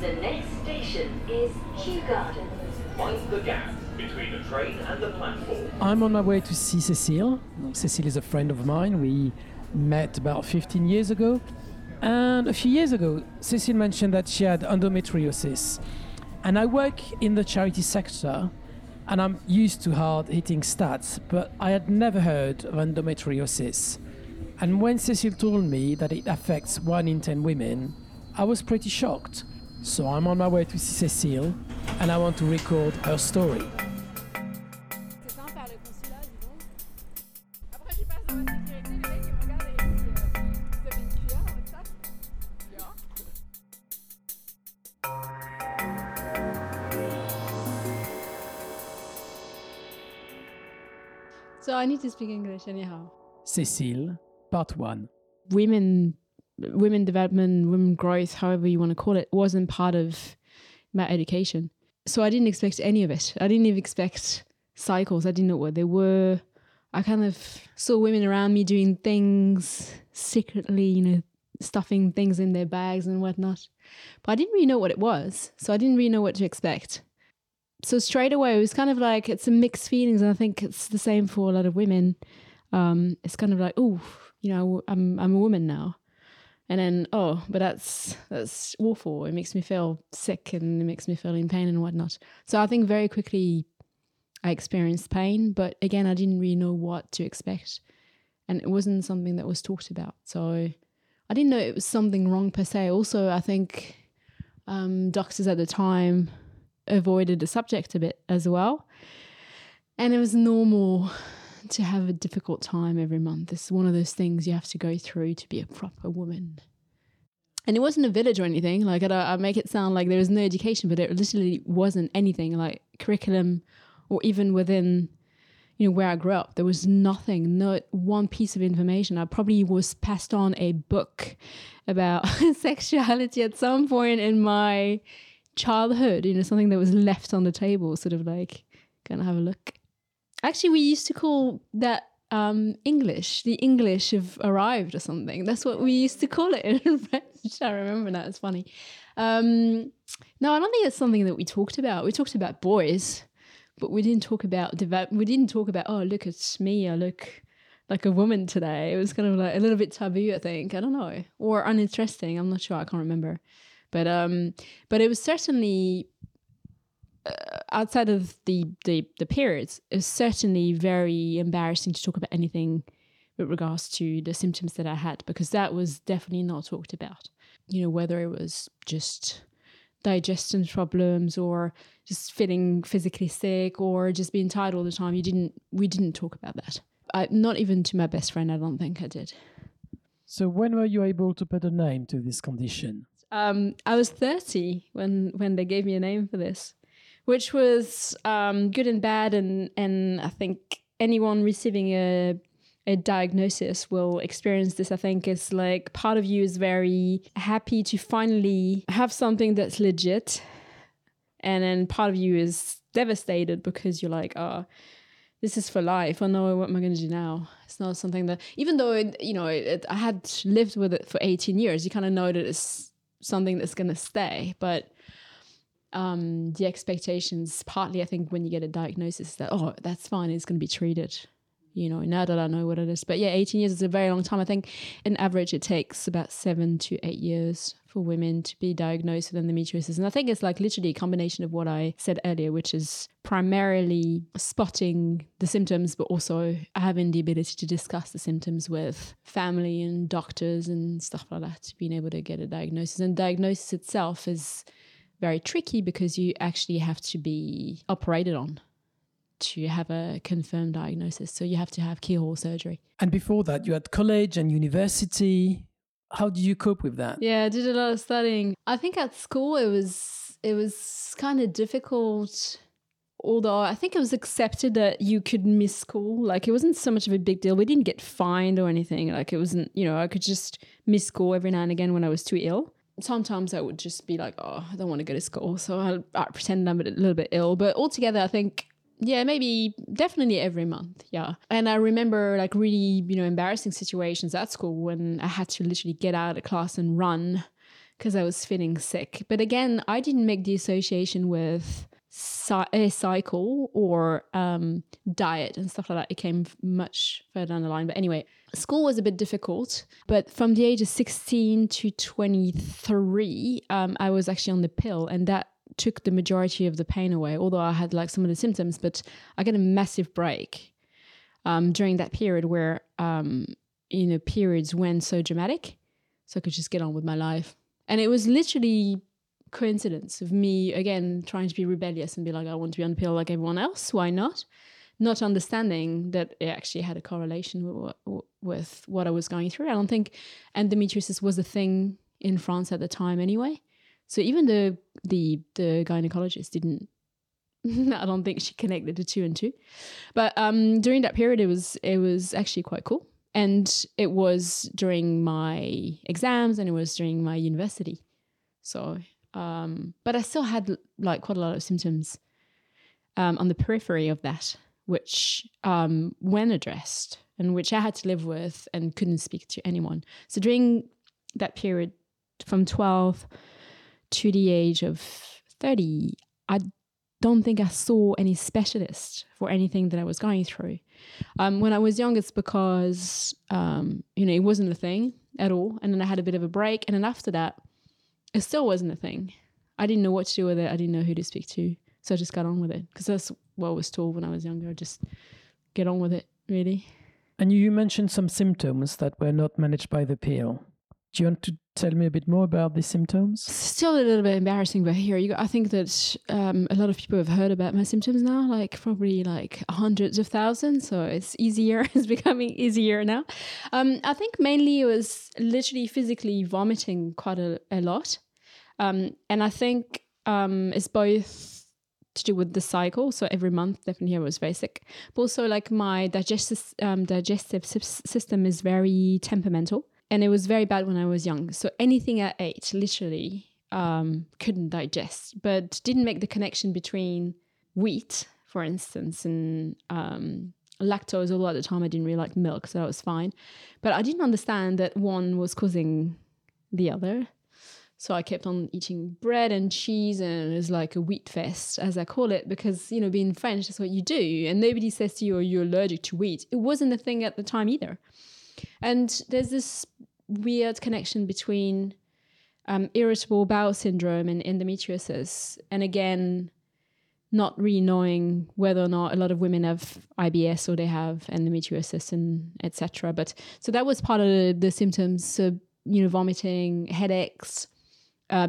The next station is Kew Gardens. Mind the gap between the train and the platform. I'm on my way to see Cecile. Cecile is a friend of mine. We met about 15 years ago. And a few years ago, Cecile mentioned that she had endometriosis. And I work in the charity sector, and I'm used to hard-hitting stats, but I had never heard of endometriosis. And when Cecile told me that it affects 1 in 10 women, I was pretty shocked. So I'm on my way to see Cecile, and I want to record her story. So I need to speak English anyhow. Cecile, part one. Women development, women growth, however you want to call it, wasn't part of my education. So I didn't expect any of it. I didn't even expect cycles. I didn't know what they were. I kind of saw women around me doing things secretly, stuffing things in their bags and whatnot. But I didn't really know what it was. So I didn't really know what to expect. So straight away, it was kind of like, it's a mixed feelings. And I think it's the same for a lot of women. It's kind of like, I'm a woman now. And then, but that's awful. It makes me feel sick and it makes me feel in pain and whatnot. So I think very quickly I experienced pain, but again, I didn't really know what to expect. And it wasn't something that was talked about. So I didn't know it was something wrong per se. Also, I think doctors at the time avoided the subject a bit as well. And it was normal to have a difficult time every month. It's one of those things you have to go through to be a proper woman. And it wasn't a village or anything. Like I make it sound like there was no education, but it literally wasn't anything like curriculum or even within, where I grew up. There was nothing, not one piece of information. I probably was passed on a book about sexuality at some point in my childhood, something that was left on the table, sort of like, gonna have a look. Actually, we used to call that English. The English have arrived or something. That's what we used to call it in French. I remember that. It's funny. No, I don't think it's something that we talked about. We talked about boys, but we didn't talk about development. We didn't talk about, look at me. I look like a woman today. It was kind of like a little bit taboo, I think. I don't know. Or uninteresting. I'm not sure. I can't remember. But it was certainly... outside of the periods, it was certainly very embarrassing to talk about anything with regards to the symptoms that I had, because that was definitely not talked about. Whether it was just digestion problems or just feeling physically sick or just being tired all the time, we didn't talk about that. Not even to my best friend, I don't think I did. So when were you able to put a name to this condition? I was 30 when they gave me a name for this, which was good and bad, and I think anyone receiving a diagnosis will experience this. I think it's like part of you is very happy to finally have something that's legit, and then part of you is devastated because you're like, this is for life. Oh no, what am I going to do now? It's not something that, even though I had lived with it for 18 years, you kind of know that it's something that's going to stay, but... the expectations, partly I think when you get a diagnosis, that that's fine, it's going to be treated, now that I know what it is. But yeah, 18 years is a very long time. I think on average it takes about 7 to 8 years for women to be diagnosed with endometriosis, and I think it's like literally a combination of what I said earlier, which is primarily spotting the symptoms but also having the ability to discuss the symptoms with family and doctors and stuff like that, being able to get a diagnosis. And diagnosis itself is very tricky because you actually have to be operated on to have a confirmed diagnosis. So you have to have keyhole surgery. And before that, you had college and university. How did you cope with that? Yeah, I did a lot of studying. I think at school it was kind of difficult, although I think it was accepted that you could miss school. Like it wasn't so much of a big deal. We didn't get fined or anything. Like it wasn't, I could just miss school every now and again when I was too ill. Sometimes I would just be like, I don't want to go to school. So I pretend I'm a little bit ill. But altogether, I think, yeah, maybe definitely every month. Yeah. And I remember like really, embarrassing situations at school when I had to literally get out of class and run because I was feeling sick. But again, I didn't make the association with a cycle or diet and stuff like that. It came much further down the line. But anyway, school was a bit difficult. But from the age of 16 to 23, I was actually on the pill, and that took the majority of the pain away, although I had like some of the symptoms. But I got a massive break during that period where, you know, periods went so dramatic. So I could just get on with my life. And it was literally coincidence of me, again, trying to be rebellious and be like, I want to be on the pill like everyone else. Why not? Not understanding that it actually had a correlation with what I was going through. I don't think endometriosis was a thing in France at the time anyway. So even the gynecologist didn't, I don't think she connected the two and two. But during that period, it was actually quite cool. And it was during my exams and it was during my university. So, but I still had like quite a lot of symptoms on the periphery of that, which when addressed and which I had to live with and couldn't speak to anyone. So during that period from 12 to the age of 30, I don't think I saw any specialist for anything that I was going through. When I was young, it's because, you know, it wasn't a thing at all. And then I had a bit of a break. And then after that, it still wasn't a thing. I didn't know what to do with it. I didn't know who to speak to. So I just got on with it because that's what I was told when I was younger. Just get on with it, really. And you mentioned some symptoms that were not managed by the pill. Do you want to tell me a bit more about the symptoms? Still a little bit embarrassing, but here you go. I think that a lot of people have heard about my symptoms now, like probably like hundreds of thousands. So it's easier. It's becoming easier now. I think mainly it was literally physically vomiting quite a lot. And I think it's both to do with the cycle. So every month definitely I was very sick. But also like my digestive system is very temperamental. And it was very bad when I was young. So anything I ate, literally, couldn't digest, but didn't make the connection between wheat, for instance, and lactose, although at the time I didn't really like milk, so that was fine. But I didn't understand that one was causing the other. So I kept on eating bread and cheese, and it was like a wheat fest, as I call it, because, you know, being French, that's what you do. And nobody says to you, oh, you're allergic to wheat. It wasn't a thing at the time either. And there's this weird connection between irritable bowel syndrome and endometriosis. And again, not really knowing whether or not a lot of women have IBS or they have endometriosis and et cetera. But so that was part of the symptoms. So, you know, vomiting, headaches,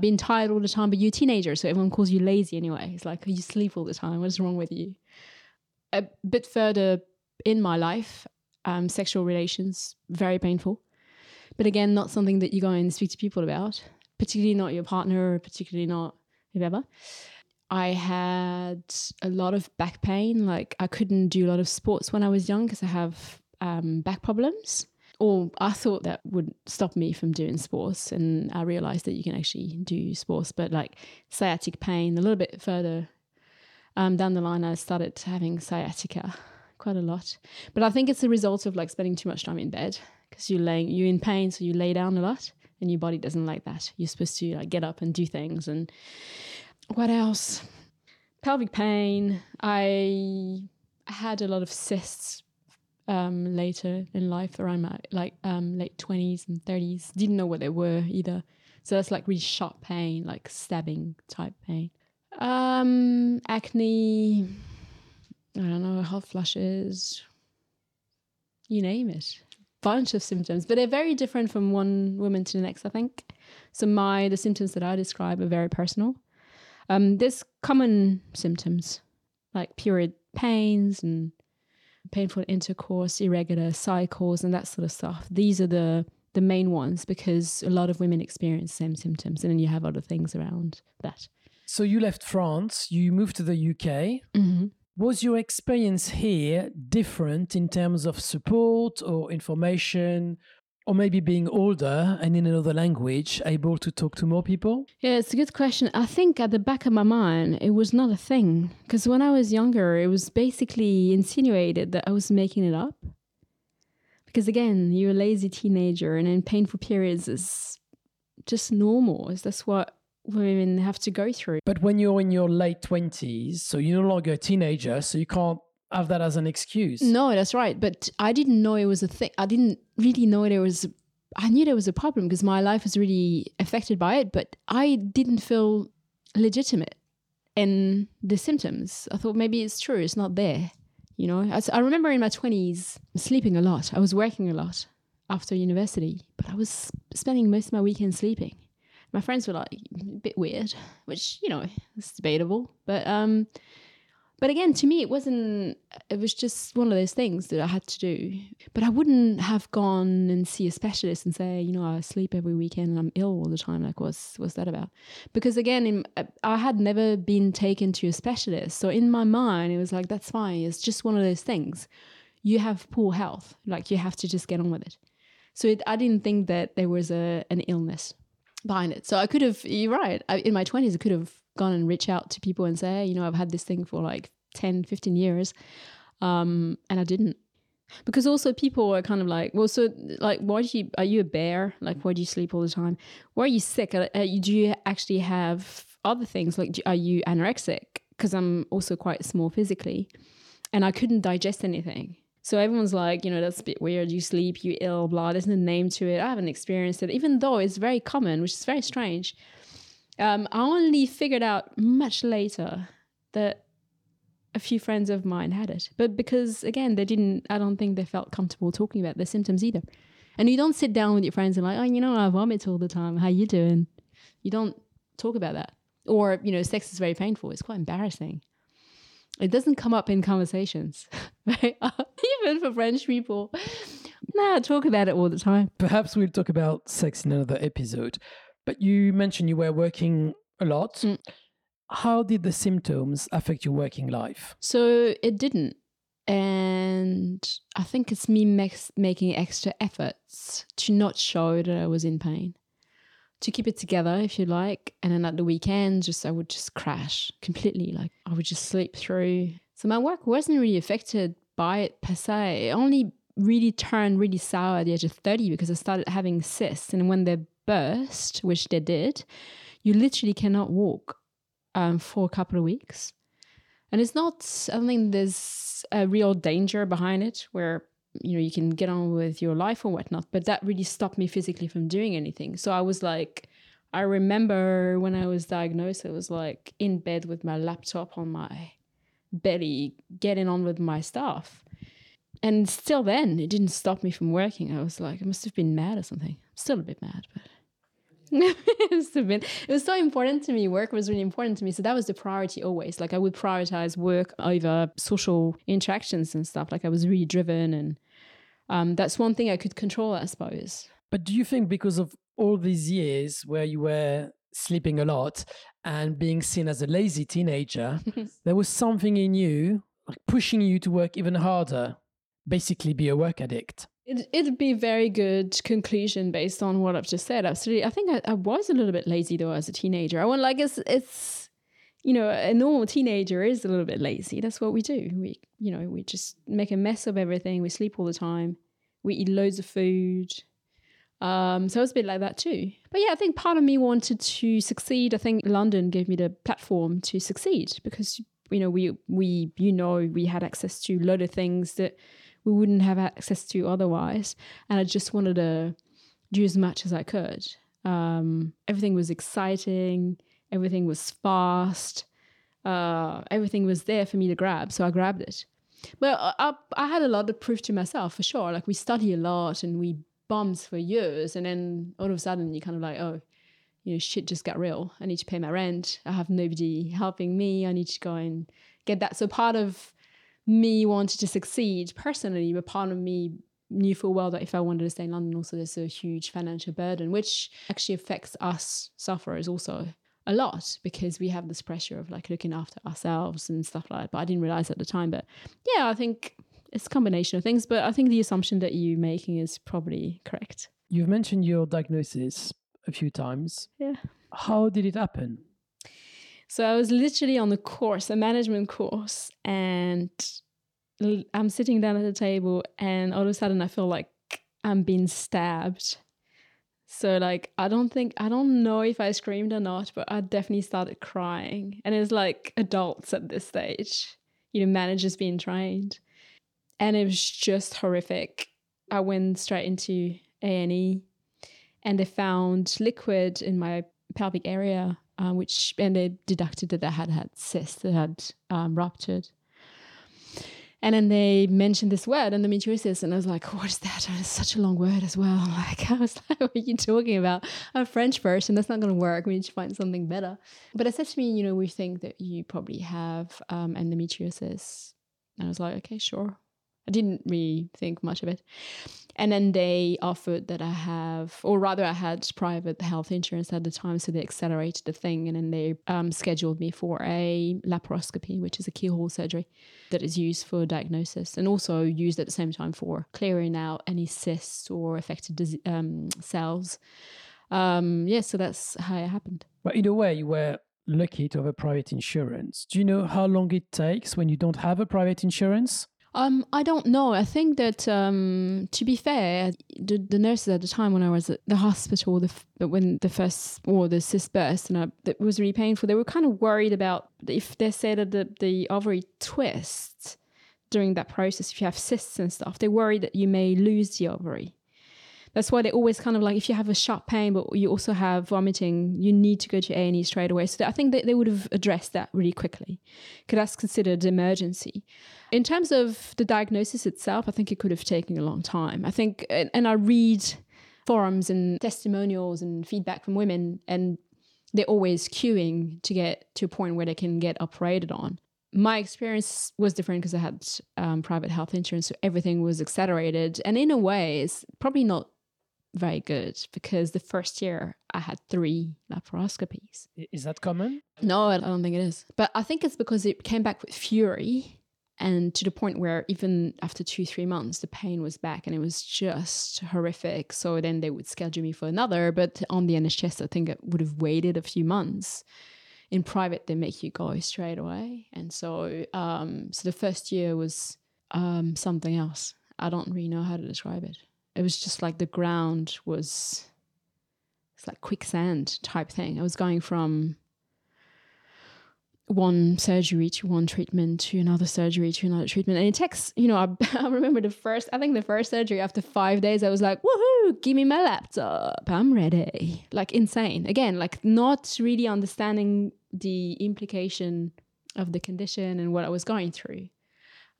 being tired all the time. But you're a teenager, so everyone calls you lazy anyway. It's like, you sleep all the time. What's wrong with you? A bit further in my life, sexual relations, very painful. But again, not something that you go and speak to people about, particularly not your partner, particularly not whoever. I had a lot of back pain. Like I couldn't do a lot of sports when I was young because I have back problems. Or I thought that would stop me from doing sports. And I realized that you can actually do sports, but like sciatic pain, a little bit further down the line, I started having sciatica quite a lot. But I think it's a result of like spending too much time in bed because you're in pain, so you lay down a lot and your body doesn't like that. You're supposed to like get up and do things. And what else? Pelvic pain. I had a lot of cysts later in life around my like late 20s and 30s. Didn't know what they were either. So that's like really sharp pain, like stabbing type pain. Acne, I don't know, hot flushes, you name it. Bunch of symptoms, but they're very different from one woman to the next, I think. So the symptoms that I describe are very personal. There's common symptoms like period pains and painful intercourse, irregular cycles and that sort of stuff. These are the main ones because a lot of women experience the same symptoms, and then you have other things around that. So you left France, you moved to the UK. Mm-hmm. Was your experience here different in terms of support or information, or maybe being older and in another language, able to talk to more people? Yeah, it's a good question. I think at the back of my mind, it was not a thing. Because when I was younger, it was basically insinuated that I was making it up. Because again, you're a lazy teenager, and in painful periods, it's just normal. Is that's what women have to go through. But when you're in your late 20s, so you're no longer a teenager, so you can't have that as an excuse. No, that's right. But I didn't know it was a thing. I didn't really know there was I knew there was a problem because my life was really affected by it, but I didn't feel legitimate in the symptoms. I thought maybe it's true, it's not there. You know, I remember in my 20s, sleeping a lot. I was working a lot after university, but I was spending most of my weekend sleeping. My friends were like, a bit weird, which, you know, it's debatable. But again, to me, it was just one of those things that I had to do. But I wouldn't have gone and see a specialist and say, you know, I sleep every weekend and I'm ill all the time. Like, what's that about? Because again, I had never been taken to a specialist. So in my mind, it was like, that's fine. It's just one of those things. You have poor health. Like, you have to just get on with it. So I didn't think that there was an illness behind it. So I could have, you're right, in my 20s, I could have gone and reach out to people and say, you know, I've had this thing for like 10, 15 years. And I didn't. Because also people are kind of like, well, so like, are you a bear? Like, why do you sleep all the time? Why are you sick? Do you actually have other things? Like, are you anorexic? Because I'm also quite small physically and I couldn't digest anything. So everyone's like, you know, that's a bit weird. You sleep, you ill, blah, there's no name to it. I haven't experienced it, even though it's very common, which is very strange. I only figured out much later that a few friends of mine had it. But because, again, I don't think they felt comfortable talking about their symptoms either. And you don't sit down with your friends and like, oh, you know, I vomit all the time. How you doing? You don't talk about that. Or, you know, sex is very painful. It's quite embarrassing. It doesn't come up in conversations. Right? Even for French people. No, I talk about it all the time. Perhaps we'll talk about sex in another episode. But you mentioned you were working a lot. Mm. How did the symptoms affect your working life? So it didn't. And I think it's me making extra efforts to not show that I was in pain, to keep it together, if you like. And then at the weekend, I would just crash completely. Like, I would just sleep through. So my work wasn't really affected by it per se. It only really turned really sour at the age of 30 because I started having cysts. And when they're burst, which they did, you literally cannot walk for a couple of weeks. And I don't think there's a real danger behind it where, you know, you can get on with your life or whatnot, but that really stopped me physically from doing anything. So I was like, I remember when I was diagnosed, I was like in bed with my laptop on my belly, getting on with my stuff. And still then, it didn't stop me from working. I was like, I must have been mad or something. Still a bit mad, but it was so important to me. Work was really important to me. So that was the priority always. Like, I would prioritize work over social interactions and stuff. Like, I was really driven, and that's one thing I could control, I suppose. But do you think because of all these years where you were sleeping a lot and being seen as a lazy teenager, there was something in you like pushing you to work even harder, basically be a work addict? It'd be a very good conclusion based on what I've just said. Absolutely. I think I was a little bit lazy though as a teenager. It's you know, a normal teenager is a little bit lazy. That's what we do. We just make a mess of everything. We sleep all the time. We eat loads of food. So I was a bit like that too. But yeah, I think part of me wanted to succeed. I think London gave me the platform to succeed because, you know, we had access to a lot of things that we wouldn't have access to otherwise. And I just wanted to do as much as I could. Everything was exciting. Everything was fast. Everything was there for me to grab. So I grabbed it. But I had a lot of proof to myself for sure. Like, we study a lot and we bombed for years. And then all of a sudden you're kind of like, oh, you know, shit just got real. I need to pay my rent. I have nobody helping me. I need to go and get that. So part of me wanted to succeed personally, but part of me knew full well that if I wanted to stay in London, also there's a huge financial burden, which actually affects us sufferers also a lot because we have this pressure of like looking after ourselves and stuff like that. But I didn't realize at the time. But yeah, I think it's a combination of things. But I think the assumption that you're making is probably correct. You've mentioned your diagnosis a few times. Yeah. How did it happen? So I was literally on a management course, and I'm sitting down at the table and all of a sudden I feel like I'm being stabbed. So like, I don't know if I screamed or not, but I definitely started crying. And it's like adults at this stage, you know, managers being trained. And it was just horrific. I went straight into A&E and they found liquid in my pelvic area, and they deducted that I had cysts that had ruptured. And then they mentioned this word, endometriosis, and I was like, what is that? And it's such a long word as well. Like, I was like, what are you talking about? I'm a French person. That's not going to work. We need to find something better. But it said to me, you know, we think that you probably have endometriosis. And I was like, okay, sure. I didn't really think much of it. And then they offered that I had private health insurance at the time, so they accelerated the thing, and then they scheduled me for a laparoscopy, which is a keyhole surgery that is used for diagnosis and also used at the same time for clearing out any cysts or affected cells. So that's how it happened. But either way, you were lucky to have a private insurance. Do you know how long it takes when you don't have a private insurance? I don't know. I think that, to be fair, the nurses at the time when I was at the hospital, when the cyst burst and it was really painful, they were kind of worried about if they said that the ovary twists during that process, if you have cysts and stuff, they're worried that you may lose the ovary. That's why they always kind of like, if you have a sharp pain, but you also have vomiting, you need to go to A&E straight away. So I think that they would have addressed that really quickly, because that's considered emergency. In terms of the diagnosis itself, I think it could have taken a long time. I think, and I read forums and testimonials and feedback from women, and they're always queuing to get to a point where they can get operated on. My experience was different because I had private health insurance, so everything was accelerated. And in a way, it's probably not very good, because the first year I had 3 laparoscopies. Is that common? No, I don't think it is. But I think it's because it came back with fury, and to the point where even after 2-3 months, the pain was back and it was just horrific. So then they would schedule me for another. But on the NHS, I think I would have waited a few months. In private, they make you go straight away. And so so the first year was something else. I don't really know how to describe it. It was just like the ground was, it's like quicksand type thing. I was going from one surgery to one treatment to another surgery to another treatment. And it takes, you know, I remember the first surgery, after 5 days, I was like, woohoo, give me my laptop. I'm ready. Like insane. Again, like not really understanding the implication of the condition and what I was going through.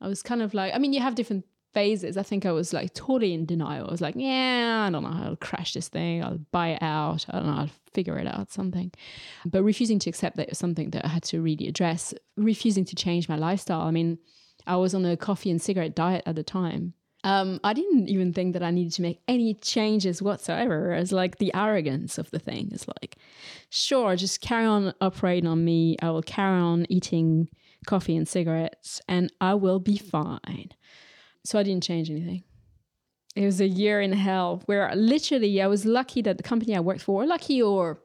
I was kind of like, I mean, you have different phases. I think I was like totally in denial. I was like, yeah, I don't know how to crash this thing. I'll buy it out. I don't know. I'll figure it out, something. But refusing to accept that it was something that I had to really address, refusing to change my lifestyle. I mean, I was on a coffee and cigarette diet at the time. I didn't even think that I needed to make any changes whatsoever. It was like the arrogance of the thing. It's like, sure, just carry on operating on me. I will carry on eating coffee and cigarettes and I will be fine. So I didn't change anything. It was a year in hell where literally I was lucky that the company I worked for, lucky or,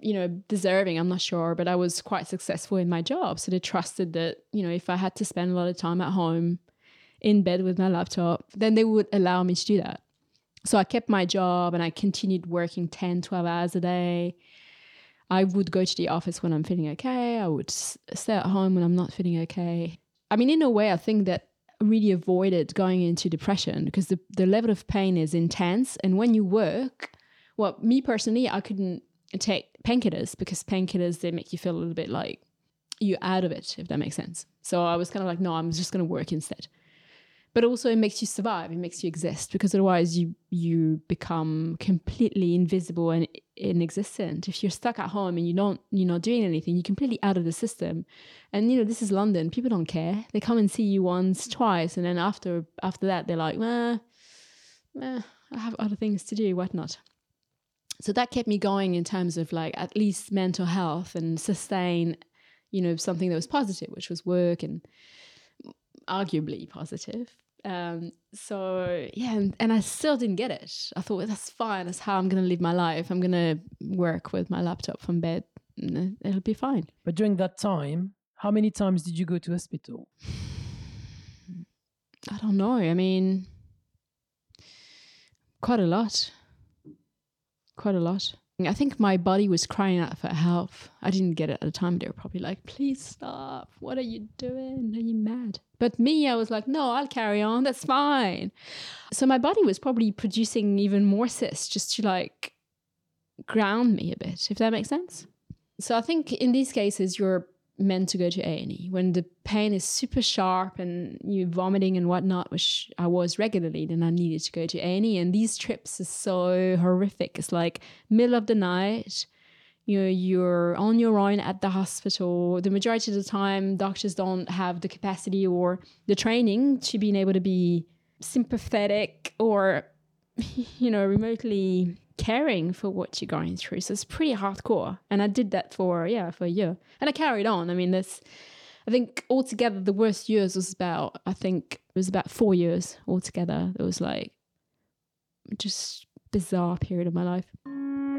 you know, deserving, I'm not sure, but I was quite successful in my job. So they trusted that, you know, if I had to spend a lot of time at home in bed with my laptop, then they would allow me to do that. So I kept my job and I continued working 10-12 hours a day. I would go to the office when I'm feeling okay. I would stay at home when I'm not feeling okay. I mean, in a way, I think that really avoided going into depression, because the level of pain is intense. And when you work, well, me personally, I couldn't take painkillers, because painkillers, they make you feel a little bit like you're out of it, if that makes sense. So I was kind of like, no, I'm just going to work instead. But also it makes you survive. It makes you exist, because otherwise you become completely invisible and inexistent. If you're stuck at home and you're not doing anything, you're completely out of the system. And, you know, this is London. People don't care. They come and see you once, twice. And then after that, they're like, I have other things to do, whatnot. So that kept me going in terms of like at least mental health and sustain, you know, something that was positive, which was work and arguably positive. So yeah, and I still didn't get it. I thought, well, that's fine. That's how I'm going to live my life. I'm going to work with my laptop from bed. It'll be fine. But during that time, how many times did you go to hospital? I don't know. I mean, quite a lot. quite a lot. I think my body was crying out for help. I didn't get it at the time. They were probably like, please stop. What are you doing? Are you mad? But me, I was like, no, I'll carry on. That's fine. So my body was probably producing even more cysts just to like ground me a bit, if that makes sense. So I think in these cases, you're meant to go to A&E. When the pain is super sharp and you're vomiting and whatnot, which I was regularly, then I needed to go to A&E. And these trips are so horrific. It's like middle of the night, you're on your own at the hospital. The majority of the time, doctors don't have the capacity or the training to being able to be sympathetic or, remotely caring for what you're going through. So it's pretty hardcore. And I did that for a year. And I carried on. I mean, I think altogether the worst years was about 4 years altogether. It was like just bizarre period of my life.